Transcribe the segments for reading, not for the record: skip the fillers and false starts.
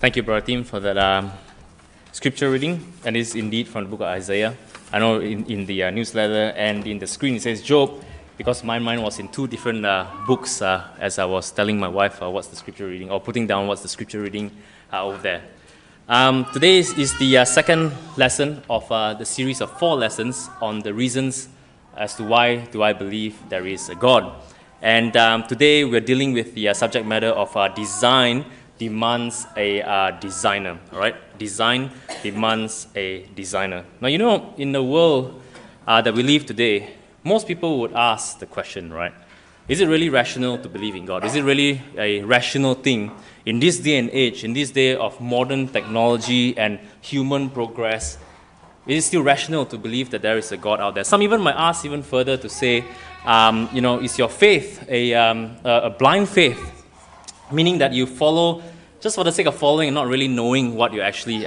Thank you, Brother Tim, for that scripture reading. And it's indeed from the book of Isaiah. I know in the newsletter and in the screen it says Job, because my mind was in two different books as I was telling my wife what's the scripture reading, or putting down what's the scripture reading over there. Today is the second lesson of the series of 4 lessons on the reasons as to why do I believe there is a God. And today we're dealing with the subject matter of design demands a designer, all right? Design demands a designer. Now, you know, in the world that we live today, most people would ask the question, right? Is it really rational to believe in God? Is it really a rational thing in this day and age, in this day of modern technology and human progress? Is it still rational to believe that there is a God out there? Some even might ask even further to say, you know, is your faith a blind faith? Meaning that you follow just for the sake of following and not really knowing what you're actually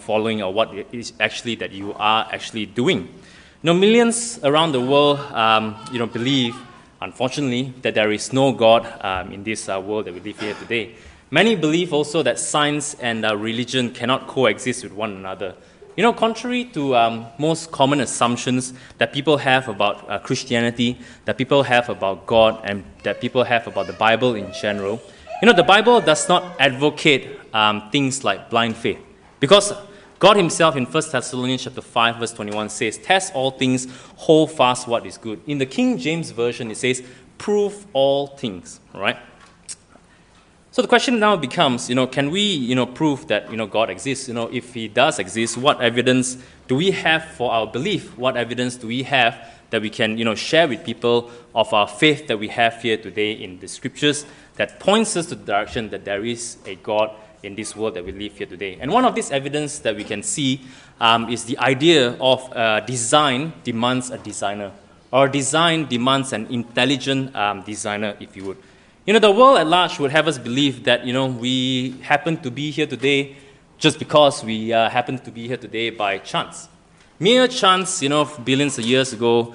following or what it is actually that you are actually doing. You know, millions around the world believe, unfortunately, that there is no God in this world that we live here today. Many believe also that science and religion cannot coexist with one another. You know, contrary to most common assumptions that people have about Christianity, that people have about God, and that people have about the Bible in general, you know, the Bible does not advocate things like blind faith, because God himself in 1 Thessalonians chapter 5 verse 21 says, "Test all things, hold fast what is good." In the King James Version, it says, "Prove all things." All right? So the question now becomes, you know, can we, you know, prove that, you know, God exists? You know, if he does exist, what evidence do we have for our belief? What evidence do we have that we can, you know, share with people of our faith that we have here today in the scriptures that points us to the direction that there is a God in this world that we live here today? And one of these evidence that we can see is the idea of design demands a designer, or design demands an intelligent designer, if you would. You know, the world at large would have us believe that, you know, we happen to be here today just because we happen to be here today by chance. Mere chance, you know, billions of years ago,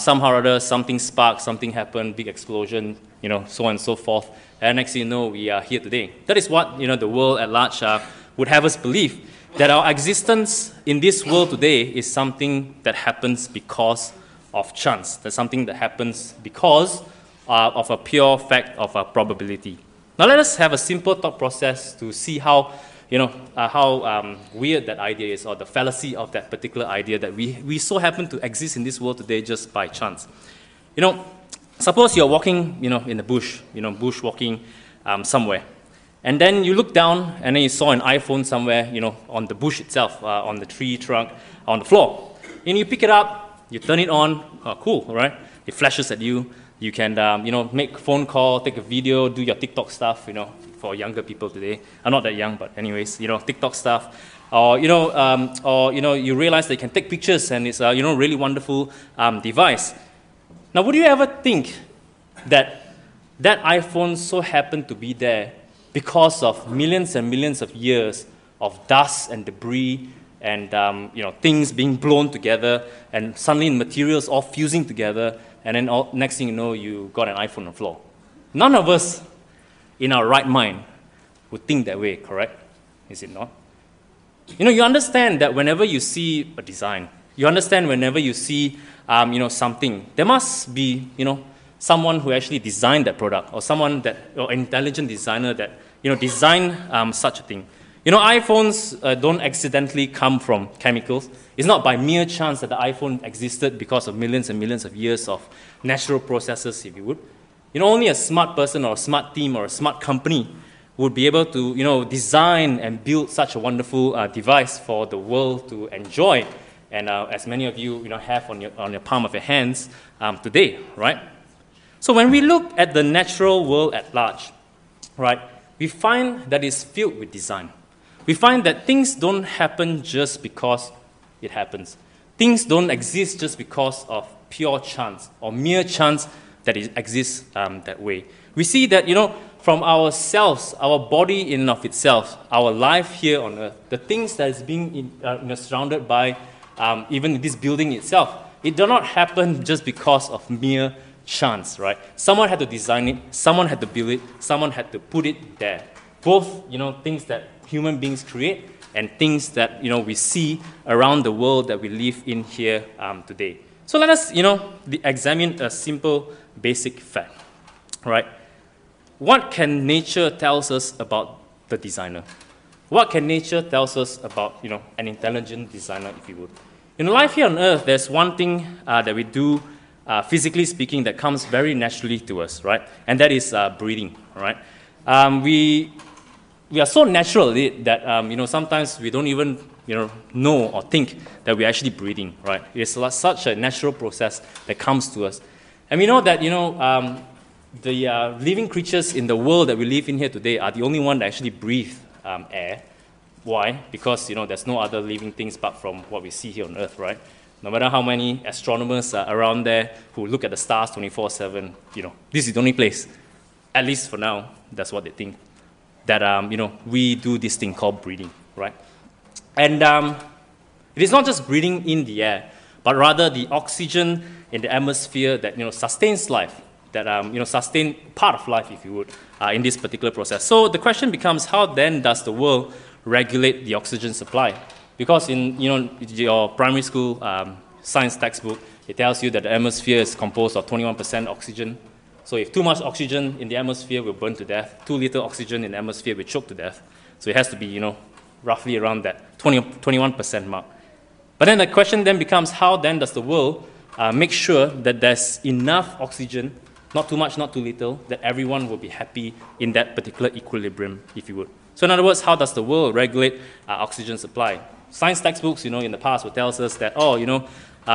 somehow or other, something sparked, something happened, big explosion, you know, so on and so forth. And next thing you know, we are here today. That is what, you know, the world at large would have us believe, that our existence in this world today is something that happens because of chance. That's something that happens because of a pure fact of a probability. Now, let us have a simple thought process to see how, you know, how weird that idea is, or the fallacy of that particular idea that we so happen to exist in this world today just by chance. You know, suppose you're walking, you know, in the bush, you know, bushwalking somewhere. And then you look down and then you saw an iPhone somewhere, you know, on the bush itself, on the tree trunk, on the floor. And you pick it up, you turn it on, oh, cool, right? It flashes at you. You can, you know, make a phone call, take a video, do your TikTok stuff, you know, for younger people today. I'm not that young, but anyways, you know, TikTok stuff. Or, you know, you realize they can take pictures, and it's a, you know, really wonderful device. Now, would you ever think that that iPhone so happened to be there because of millions and millions of years of dust and debris and, you know, things being blown together and suddenly materials all fusing together, and then all, next thing you know, you got an iPhone on the floor? None of us in our right mind would think that way, correct? Is it not? You know, you understand that whenever you see a design, you understand whenever you see, you know, something, there must be, you know, someone who actually designed that product, or someone that, or intelligent designer that, you know, designed such a thing. You know, iPhones don't accidentally come from chemicals. It's not by mere chance that the iPhone existed because of millions and millions of years of natural processes, if you would. You know, only a smart person or a smart team or a smart company would be able to, you know, design and build such a wonderful device for the world to enjoy. And as many of you, you know, have on your palm of your hands today, right? So when we look at the natural world at large, right, we find that it's filled with design. We find that things don't happen just because it happens. Things don't exist just because of pure chance or mere chance that it exists that way. We see that, you know, from ourselves, our body in and of itself, our life here on earth, the things that is being surrounded by, even this building itself, it does not happen just because of mere chance, right? Someone had to design it, someone had to build it, someone had to put it there. both things that human beings create and things that we see around the world that we live in here today. So let us examine a simple basic fact, right? What can nature tell us about the designer? What can nature tell us about an intelligent designer, if you would? In life here on Earth, there's one thing that we do, physically speaking, that comes very naturally to us, right? And that is breathing, right? We are so natural that sometimes we don't even know or think that we're actually breathing, right? It's such a natural process that comes to us, and we know that the living creatures in the world that we live in here today are the only one that actually breathe air. Why? Because there's no other living things apart from what we see here on Earth, right? No matter how many astronomers are around there who look at the stars 24/7, this is the only place, at least for now, that's what they think, that we do this thing called breathing, right? And it is not just breathing in the air, but rather the oxygen in the atmosphere that sustains life, that sustain part of life, if you would, in this particular process. So the question becomes, how then does the world regulate the oxygen supply? Because in your primary school science textbook, it tells you that the atmosphere is composed of 21% oxygen. So if too much oxygen in the atmosphere, we'll burn to death. Too little oxygen in the atmosphere, we'll choke to death. So it has to be, roughly around that 21% mark. But then the question then becomes, how then does the world make sure that there's enough oxygen, not too much, not too little, that everyone will be happy in that particular equilibrium, if you would? So in other words, how does the world regulate oxygen supply? Science textbooks, in the past would tell us that,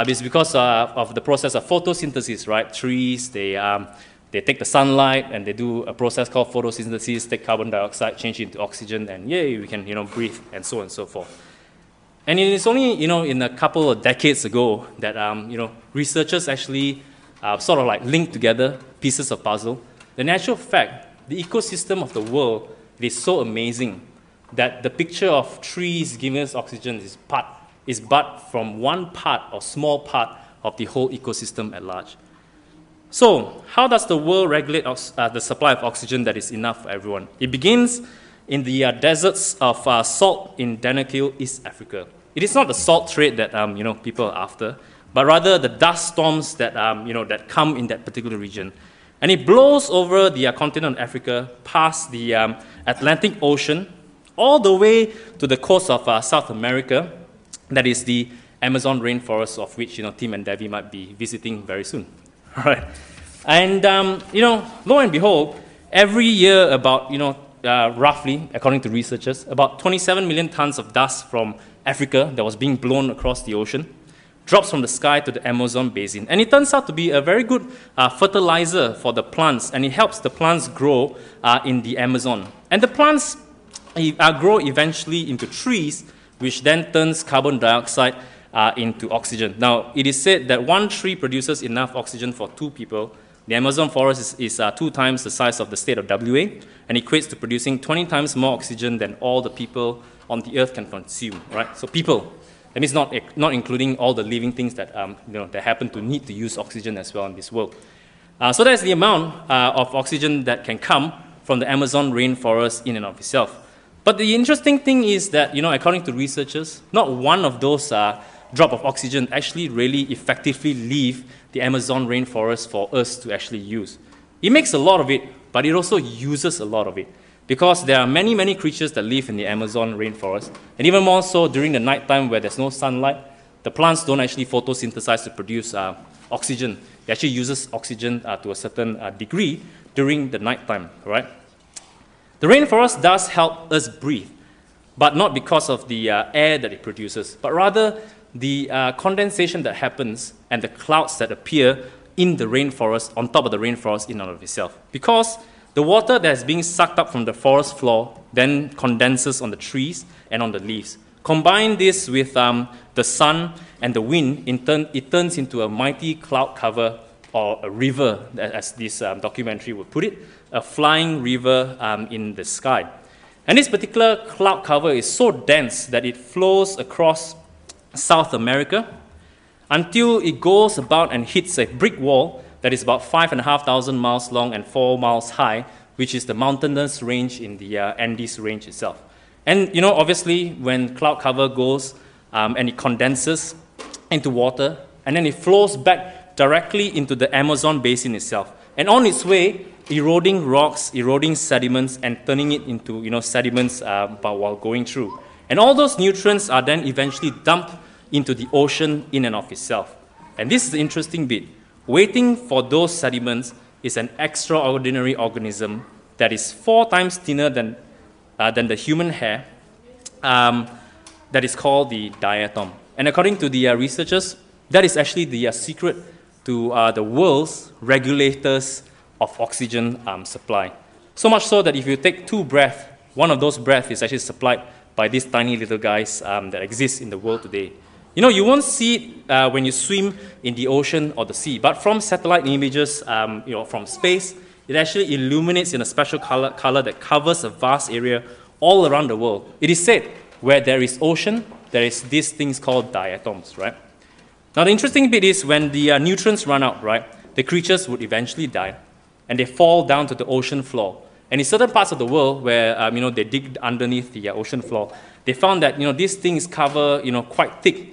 it's because of the process of photosynthesis, right? Trees, they take the sunlight and they do a process called photosynthesis, take carbon dioxide, change it into oxygen, and yay, we can, breathe, and so on and so forth. And it is only, in a couple of decades ago that, researchers actually sort of like linked together pieces of puzzle. The natural fact, the ecosystem of the world, it is so amazing that the picture of trees giving us oxygen is but from one part or small part of the whole ecosystem at large. So, how does the world regulate the supply of oxygen that is enough for everyone? It begins in the deserts of salt in Danakil, East Africa. It is not the salt trade that people are after, but rather the dust storms that that come in that particular region, and it blows over the continent of Africa, past the Atlantic Ocean, all the way to the coast of South America. That is the Amazon rainforest, of which Tim and Devi might be visiting very soon. All right. And, lo and behold, every year about, roughly, according to researchers, about 27 million tons of dust from Africa that was being blown across the ocean drops from the sky to the Amazon basin. And it turns out to be a very good fertilizer for the plants, and it helps the plants grow in the Amazon. And the plants grow eventually into trees, which then turns carbon dioxide into oxygen. Now, it is said that one tree produces enough oxygen for two people. The Amazon forest is 2 times the size of the state of WA and equates to producing 20 times more oxygen than all the people on the earth can consume, right? So people, that means not including all the living things that, that happen to need to use oxygen as well in this world. So that's the amount of oxygen that can come from the Amazon rainforest in and of itself. But the interesting thing is that, according to researchers, not one of those drop of oxygen actually really effectively leave the Amazon rainforest for us to actually use. It makes a lot of it, but it also uses a lot of it, because there are many, many creatures that live in the Amazon rainforest, and even more so during the nighttime where there's no sunlight. The plants don't actually photosynthesize to produce oxygen. It actually uses oxygen to a certain degree during the nighttime, right? The rainforest does help us breathe, but not because of the air that it produces, but rather the condensation that happens and the clouds that appear in the rainforest, on top of the rainforest in and of itself. Because the water that is being sucked up from the forest floor then condenses on the trees and on the leaves. Combine this with the sun and the wind, in turn, it turns into a mighty cloud cover, or a river, as this documentary would put it, a flying river in the sky. And this particular cloud cover is so dense that it flows across South America until it goes about and hits a brick wall that is about 5,500 miles long and 4 miles high which is the mountainous range in the Andes range itself. And, you know, obviously, when cloud cover goes and it condenses into water, and then it flows back directly into the Amazon basin itself. And on its way, eroding rocks, eroding sediments, and turning it into, you know, sediments while going through. And all those nutrients are then eventually dumped into the ocean in and of itself. And this is the interesting bit. Waiting for those sediments is an extraordinary organism that is 4 times thinner than the human hair, that is called the diatom. And according to the researchers, that is actually the secret to the world's regulators of oxygen supply. So much so that if you take 2 breaths, one of those breaths is actually supplied by these tiny little guys that exist in the world today. You know, you won't see it when you swim in the ocean or the sea, but from satellite images, you know, from space, it actually illuminates in a special color that covers a vast area all around the world. It is said where there is ocean, there is these things called diatoms, right? Now, the interesting bit is when the nutrients run out, right, the creatures would eventually die, and they fall down to the ocean floor. And in certain parts of the world where you know, they dig underneath the ocean floor, they found that, you know, these things cover, you know, quite thick,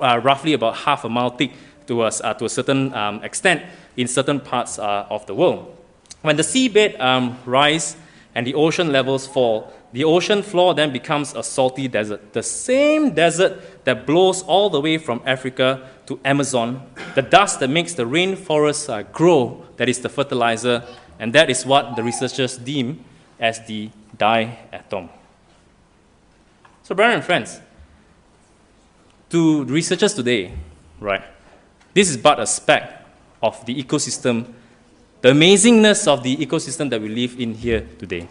roughly about half a mile thick to a certain extent in certain parts of the world. When the seabed rise and the ocean levels fall, the ocean floor then becomes a salty desert, the same desert that blows all the way from Africa to Amazon, the dust that makes the rainforests grow, that is the fertilizer, and that is what the researchers deem as the diatom. So, brothers and friends, to researchers today, right, this is but a speck of the ecosystem, the amazingness of the ecosystem that we live in here today.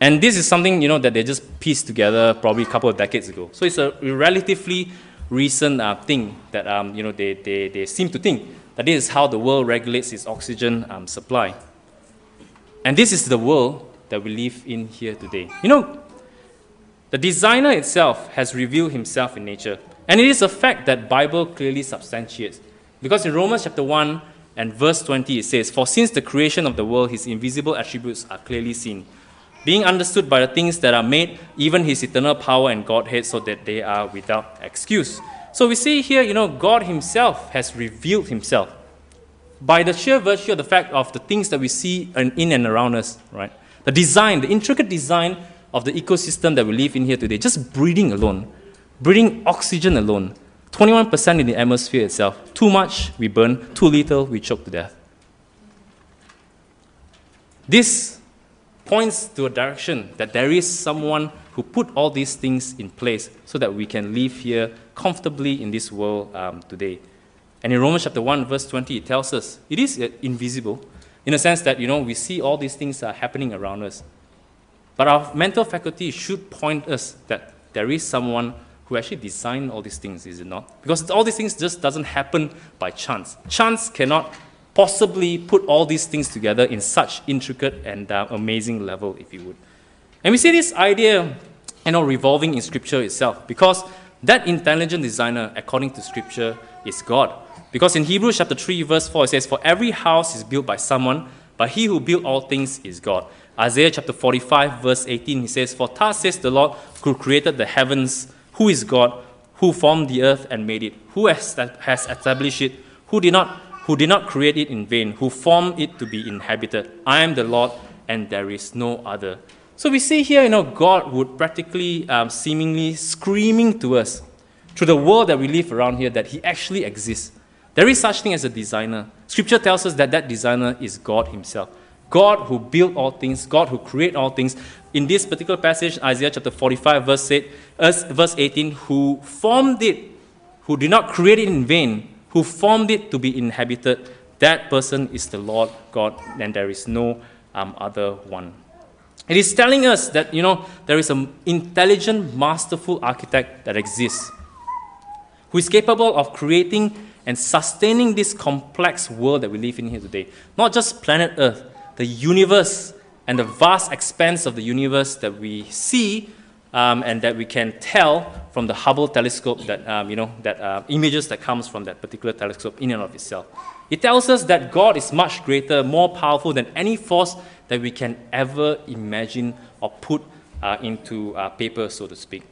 And this is something, you know, that they just pieced together probably a couple of decades ago. So it's a relatively recent thing that, you know, they seem to think that this is how the world regulates its oxygen supply. And this is the world that we live in here today. You know, the designer itself has revealed himself in nature. And it is a fact that Bible clearly substantiates. Because in Romans chapter 1 and verse 20, it says, "For since the creation of the world, his invisible attributes are clearly seen, being understood by the things that are made, even his eternal power and Godhead, so that they are without excuse." So we see here, you know, God himself has revealed himself by the sheer virtue of the fact of the things that we see in and around us, right? The design, the intricate design of the ecosystem that we live in here today, just breathing alone, breathing oxygen alone, 21% in the atmosphere itself. Too much, we burn. Too little, we choke to death. This points to a direction that there is someone who put all these things in place so that we can live here comfortably in this world today. And in Romans chapter 1, verse 20, it tells us it is invisible in a sense that, you know, we see all these things are happening around us. But our mental faculty should point us that there is someone who actually designed all these things, is it not? Because all these things just doesn't happen by chance. Chance cannot possibly put all these things together in such intricate and amazing level, if you would. And we see this idea, you know, revolving in Scripture itself, because that intelligent designer, according to Scripture, is God. Because in Hebrews chapter 3, verse 4, it says, "For every house is built by someone, but he who built all things is God." Isaiah chapter 45, verse 18, he says, "For thus says the Lord, who created the heavens, who is God, who formed the earth and made it, who has established it, who did not create it in vain, who formed it to be inhabited. I am the Lord, and there is no other." So we see here, you know, God would practically, seemingly screaming to us through the world that we live around here that he actually exists. There is such thing as a designer. Scripture tells us that that designer is God himself. God who built all things, God who created all things. In this particular passage, Isaiah chapter 45, verse 18, who formed it, who did not create it in vain, who formed it to be inhabited, that person is the Lord God, and there is no other one. It is telling us that, you know, there is an intelligent, masterful architect that exists, who is capable of creating and sustaining this complex world that we live in here today. Not just planet Earth, the universe and the vast expanse of the universe that we see and that we can tell from the Hubble telescope that, images that comes from that particular telescope in and of itself. It tells us that God is much greater, more powerful than any force that we can ever imagine or put into paper, so to speak.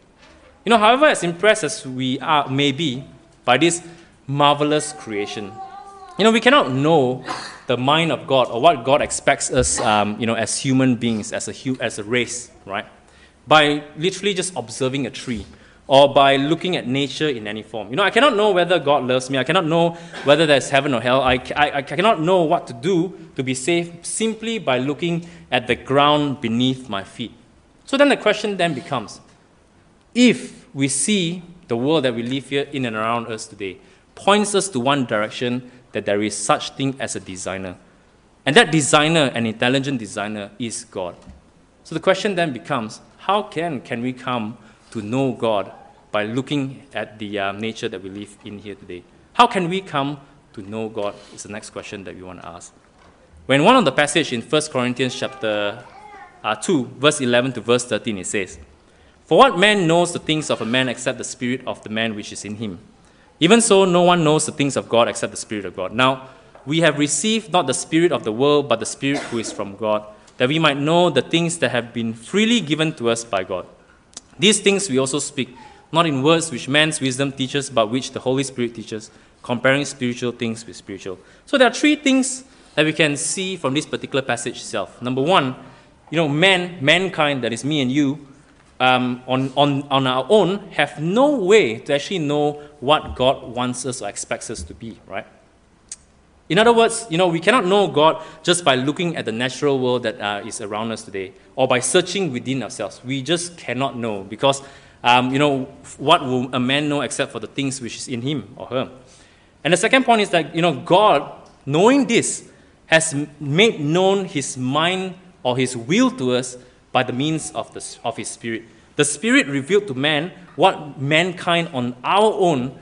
You know, however, as impressed as we are, maybe, by this marvelous creation, you know, we cannot know the mind of God or what God expects us, as human beings, as a race, right? By literally just observing a tree or by looking at nature in any form. You know, I cannot know whether God loves me. I cannot know whether there's heaven or hell. I cannot know what to do to be safe simply by looking at the ground beneath my feet. So then the question then becomes, if we see the world that we live here in and around us today points us to one direction, that there is such thing as a designer. And that designer, an intelligent designer, is God. So the question then becomes, how can we come to know God by looking at the nature that we live in here today? How can we come to know God is the next question that we want to ask. When one of the passage in 1 Corinthians chapter 2, verse 11 to verse 13, it says, "For what man knows the things of a man except the spirit of the man which is in him? Even so, no one knows the things of God except the Spirit of God. Now, we have received not the spirit of the world, but the Spirit who is from God, that we might know the things that have been freely given to us by God. These things we also speak, not in words which man's wisdom teaches, but which the Holy Spirit teaches, comparing spiritual things with spiritual." So there are three things that we can see from this particular passage itself. Number one, you know, mankind, that is me and you, on our own, have no way to actually know what God wants us or expects us to be, right? In other words, you know, we cannot know God just by looking at the natural world that is around us today, or by searching within ourselves. We just cannot know because, what will a man know except for the things which is in him or her? And the second point is that, you know, God, knowing this, has made known his mind or his will to us by the means of his Spirit. The Spirit revealed to man what mankind on our own,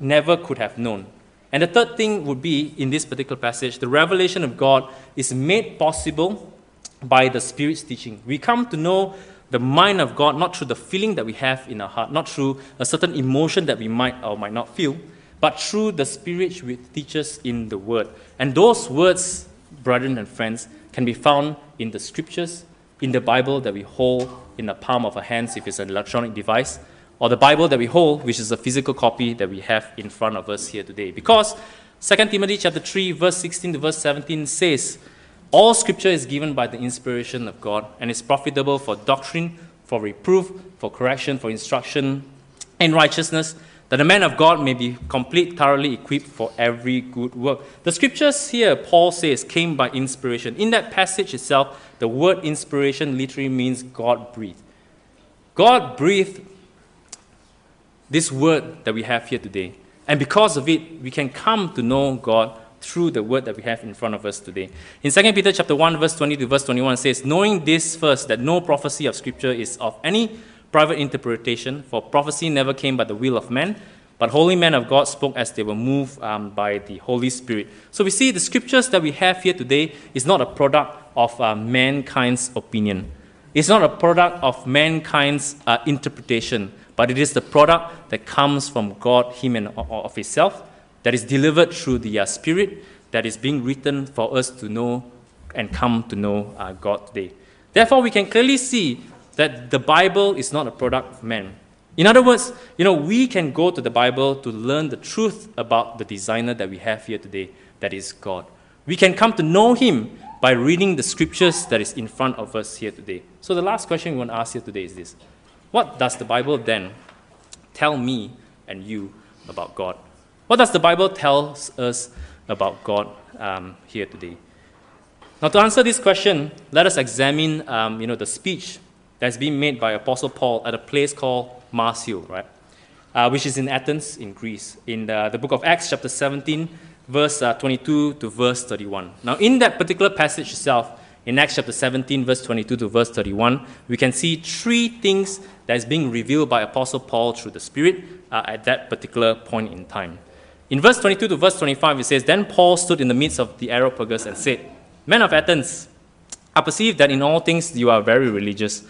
never could have known. And the third thing would be, in this particular passage, the revelation of God is made possible by the Spirit's teaching. We come to know the mind of God not through the feeling that we have in our heart, not through a certain emotion that we might or might not feel, but through the Spirit which teaches in the Word. And those words, brethren and friends, can be found in the Scriptures, in the Bible that we hold in the palm of our hands if it's an electronic device, or the Bible that we hold, which is a physical copy that we have in front of us here today. Because 2 Timothy chapter 3, verse 16 to verse 17 says, "All Scripture is given by the inspiration of God and is profitable for doctrine, for reproof, for correction, for instruction in righteousness, that the man of God may be complete, thoroughly equipped for every good work." The Scriptures here, Paul says, came by inspiration. In that passage itself, the word inspiration literally means God breathed. God breathed this word that we have here today. And because of it, we can come to know God through the word that we have in front of us today. In 2 Peter chapter 1, verse 20 to verse 21, it says, "Knowing this first, that no prophecy of Scripture is of any private interpretation, for prophecy never came by the will of man, but holy men of God spoke as they were moved by the Holy Spirit." So we see the Scriptures that we have here today is not a product of mankind's opinion. It's not a product of mankind's interpretation, but it is the product that comes from God, him and of himself, that is delivered through the Spirit, that is being written for us to know and come to know God today. Therefore, we can clearly see that the Bible is not a product of man. In other words, you know, we can go to the Bible to learn the truth about the designer that we have here today, that is God. We can come to know him by reading the Scriptures that is in front of us here today. So the last question we want to ask here today is this: what does the Bible then tell me and you about God? What does the Bible tell us about God here today? Now, to answer this question, let us examine the speech that's been made by Apostle Paul at a place called Mars Hill, right? Which is in Athens, in Greece, in the book of Acts chapter 17, verse 22 to verse 31. Now, in that particular passage itself, in Acts chapter 17, verse 22 to verse 31, we can see three things that is being revealed by Apostle Paul through the Spirit at that particular point in time. In verse 22 to verse 25, it says, "Then Paul stood in the midst of the Areopagus and said, 'Men of Athens, I perceive that in all things you are very religious.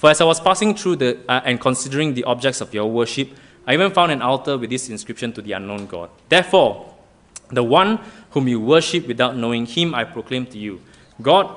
For as I was passing through and considering the objects of your worship, I even found an altar with this inscription to the unknown God. Therefore, the one whom you worship without knowing him, I proclaim to you, God,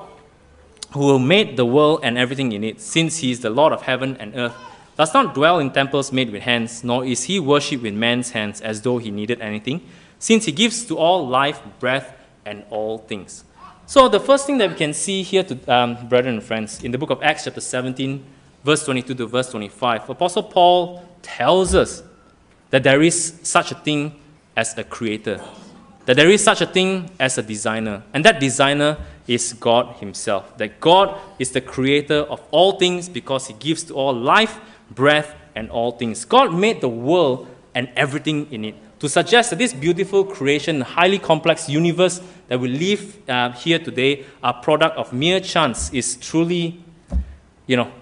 who made the world and everything in it, since he is the Lord of heaven and earth, does not dwell in temples made with hands, nor is he worshipped with man's hands as though he needed anything, since he gives to all life, breath, and all things. So the first thing that we can see here, brethren and friends, in the book of Acts chapter 17, verse 22 to verse 25, Apostle Paul tells us that there is such a thing as a creator, that there is such a thing as a designer, and that designer is God himself, that God is the creator of all things because he gives to all life, breath, and all things. God made the world and everything in it. To suggest that this beautiful creation, highly complex universe that we live here today, are product of mere chance is truly,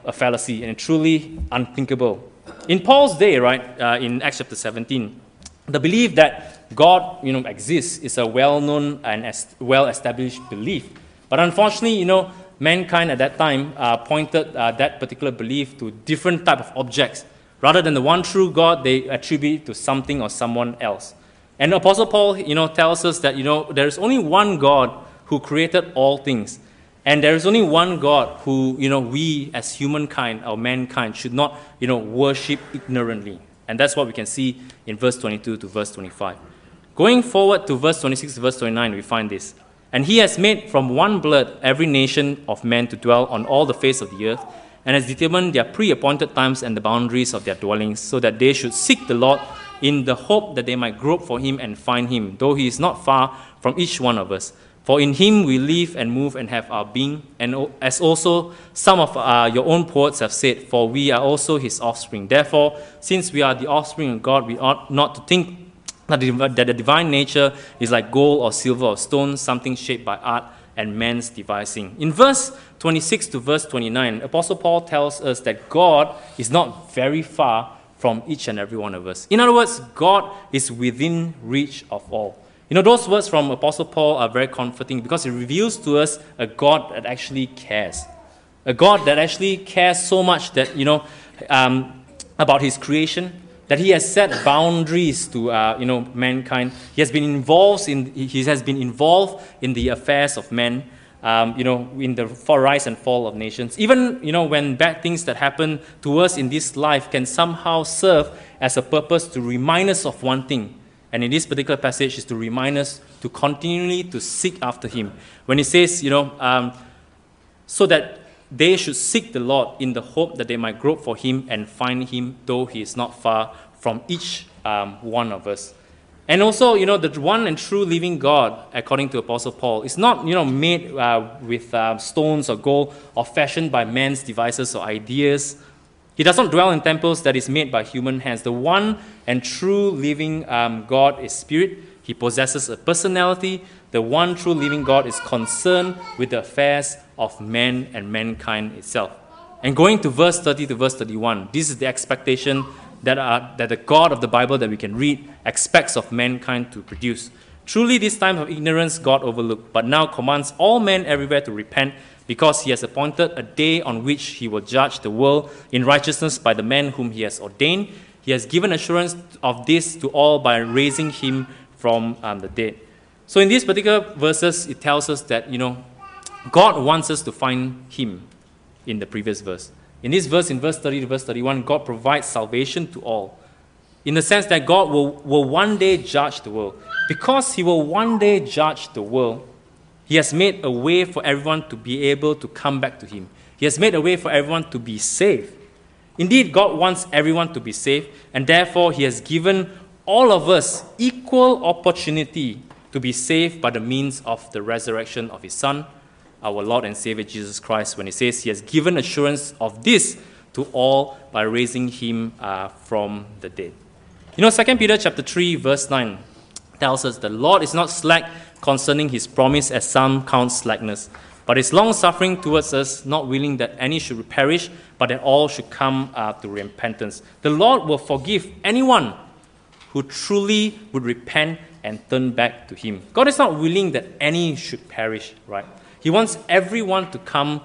a fallacy and truly unthinkable. In Paul's day, in Acts chapter 17, the belief that God, exists is a well-known and well-established belief. But unfortunately, mankind at that time pointed that particular belief to different type of objects. Rather than the one true God, they attribute to something or someone else. And Apostle Paul, tells us that, there is only one God who created all things. And there is only one God who, we as humankind or mankind should not, worship ignorantly. And that's what we can see in verse 22 to verse 25. Going forward to verse 26 to verse 29, we find this. And he has made from one blood every nation of men to dwell on all the face of the earth, and has determined their pre-appointed times and the boundaries of their dwellings, so that they should seek the Lord in the hope that they might grope for him and find him, though he is not far from each one of us. For in him we live and move and have our being, and as also some of your own poets have said, for we are also his offspring. Therefore, since we are the offspring of God, we ought not to think that the divine nature is like gold or silver or stone, something shaped by art and man's devising. In verse 26 to verse 29, Apostle Paul tells us that God is not very far from each and every one of us. In other words, God is within reach of all. Those words from Apostle Paul are very comforting because it reveals to us a God that actually cares. A God that actually cares so much that, about his creation, that he has set boundaries to mankind. He has been involved in the affairs of men, in the rise and fall of nations. Even when bad things that happen to us in this life can somehow serve as a purpose to remind us of one thing. And in this particular passage is to remind us to continually to seek after him. When he says, so that they should seek the Lord in the hope that they might grope for him and find him, though he is not far from each one of us. And also, the one and true living God, according to Apostle Paul, is not, made with stones or gold or fashioned by man's devices or ideas. He does not dwell in temples that is made by human hands. The one and true living God is spirit. He possesses a personality. The one true living God is concerned with the affairs of man and mankind itself. And going to verse 30 to verse 31, this is the expectation that the God of the Bible that we can read expects of mankind to produce. Truly this time of ignorance God overlooked, but now commands all men everywhere to repent, because he has appointed a day on which he will judge the world in righteousness by the man whom he has ordained. He has given assurance of this to all by raising him from the dead. So in these particular verses, it tells us that, God wants us to find him in the previous verse. In this verse, in verse 30 to verse 31, God provides salvation to all, in the sense that God will one day judge the world. Because he will one day judge the world, he has made a way for everyone to be able to come back to him. He has made a way for everyone to be saved. Indeed, God wants everyone to be saved, and therefore he has given all of us equal opportunity to be saved by the means of the resurrection of his Son, our Lord and Savior Jesus Christ, when he says he has given assurance of this to all by raising him from the dead. 2 Peter chapter 3, verse 9 tells us the Lord is not slack concerning his promise, as some count slackness, but is long-suffering towards us, not willing that any should perish, but that all should come to repentance. The Lord will forgive anyone who truly would repent and turn back to him. God is not willing that any should perish, right? He wants everyone to come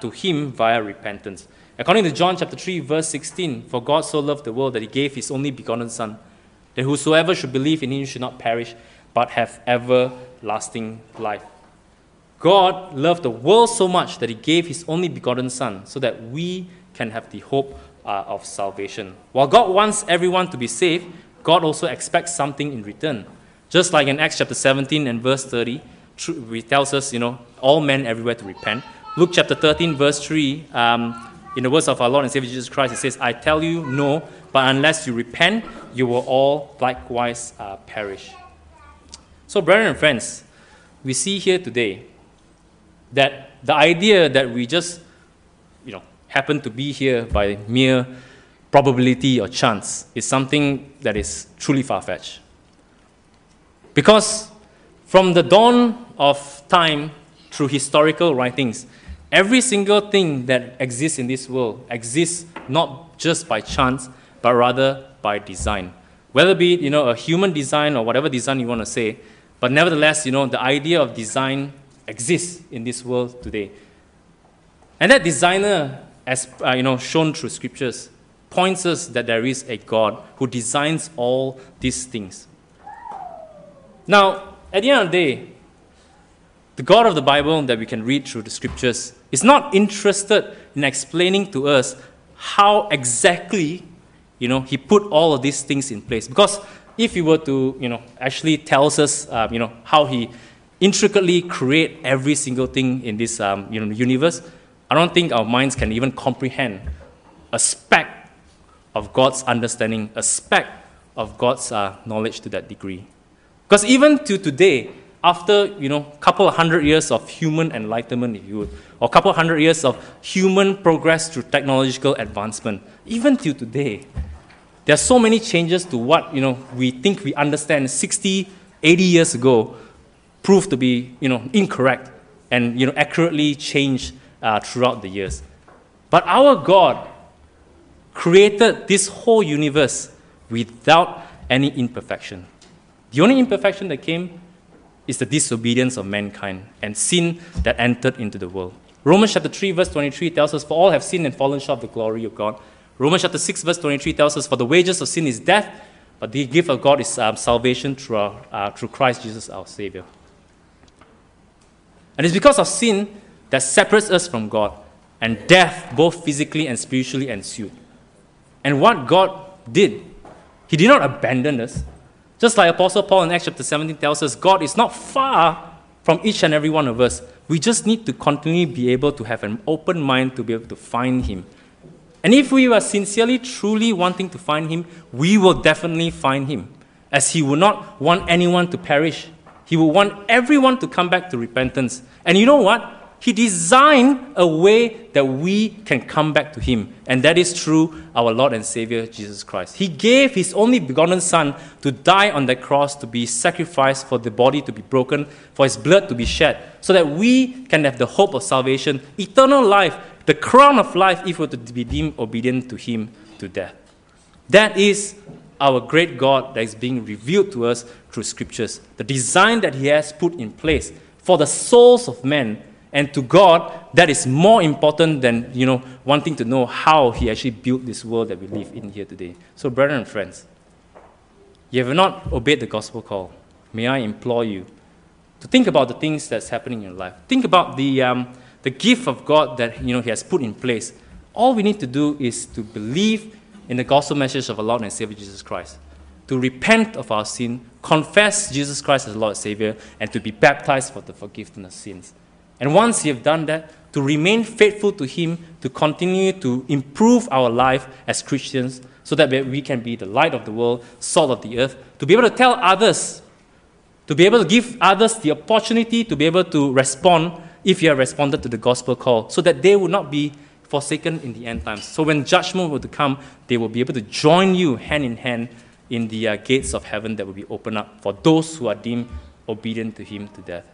to him via repentance. According to John chapter 3, verse 16, for God so loved the world that he gave his only begotten Son, that whosoever should believe in him should not perish, but have everlasting life. God loved the world so much that he gave his only begotten Son, so that we can have the hope of salvation. While God wants everyone to be saved, God also expects something in return. Just like in Acts chapter 17 and verse 30, it tells us, all men everywhere to repent. Luke chapter 13, verse 3, in the words of our Lord and Savior Jesus Christ, it says, I tell you, no, but unless you repent, you will all likewise perish. So, brethren and friends, we see here today that the idea that we just, happen to be here by mere probability or chance is something that is truly far-fetched. Because from the dawn of time through historical writings, every single thing that exists in this world exists not just by chance, but rather by design. Whether it be a human design or whatever design you want to say, but nevertheless, the idea of design exists in this world today. And that designer, as shown through scriptures, points us that there is a God who designs all these things. Now, at the end of the day, the God of the Bible that we can read through the scriptures is not interested in explaining to us how exactly, he put all of these things in place. Because if he were to, actually tells us, how he intricately create every single thing in this, universe, I don't think our minds can even comprehend a speck of God's understanding, a speck of God's knowledge to that degree. Because even to today, after a couple of 100 years of human enlightenment, if you would, or a couple of 100 years of human progress through technological advancement, even till today, there are so many changes to what we think we understand 60, 80 years ago, proved to be incorrect and accurately changed throughout the years. But our God created this whole universe without any imperfection. The only imperfection that came is the disobedience of mankind and sin that entered into the world. Romans chapter 3, verse 23 tells us, for all have sinned and fallen short of the glory of God. Romans chapter 6, verse 23 tells us, for the wages of sin is death, but the gift of God is salvation through Christ Jesus our Savior. And it's because of sin that separates us from God, and death both physically and spiritually ensued. And what God did, he did not abandon us. Just like Apostle Paul in Acts chapter 17 tells us, God is not far from each and every one of us. We just need to continually be able to have an open mind to be able to find him. And if we are sincerely, truly wanting to find him, we will definitely find him, as he will not want anyone to perish. He will want everyone to come back to repentance. And you know what? He designed a way that we can come back to him, and that is through our Lord and Savior, Jesus Christ. He gave his only begotten Son to die on that cross, to be sacrificed, for the body to be broken, for his blood to be shed, so that we can have the hope of salvation, eternal life, the crown of life, if we were to be deemed obedient to him to death. That is our great God that is being revealed to us through scriptures, the design that he has put in place for the souls of men. And to God, that is more important than, wanting to know how he actually built this world that we live in here today. So, brethren and friends, you have not obeyed the gospel call. May I implore you to think about the things that's happening in your life. Think about the gift of God that, he has put in place. All we need to do is to believe in the gospel message of our Lord and Savior Jesus Christ, to repent of our sin, confess Jesus Christ as Lord and Savior, and to be baptized for the forgiveness of sins. And once you have done that, to remain faithful to him, to continue to improve our life as Christians, so that we can be the light of the world, salt of the earth, to be able to tell others, to be able to give others the opportunity to be able to respond if you have responded to the gospel call, so that they will not be forsaken in the end times. So when judgment will come, they will be able to join you hand in hand in the gates of heaven that will be opened up for those who are deemed obedient to him to death.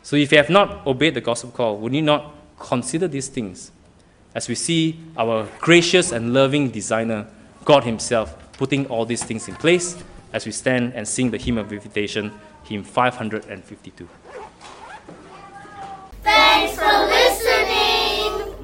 So if you have not obeyed the gospel call, would you not consider these things as we see our gracious and loving designer, God himself, putting all these things in place as we stand and sing the hymn of invitation, hymn 552. Thanks for listening.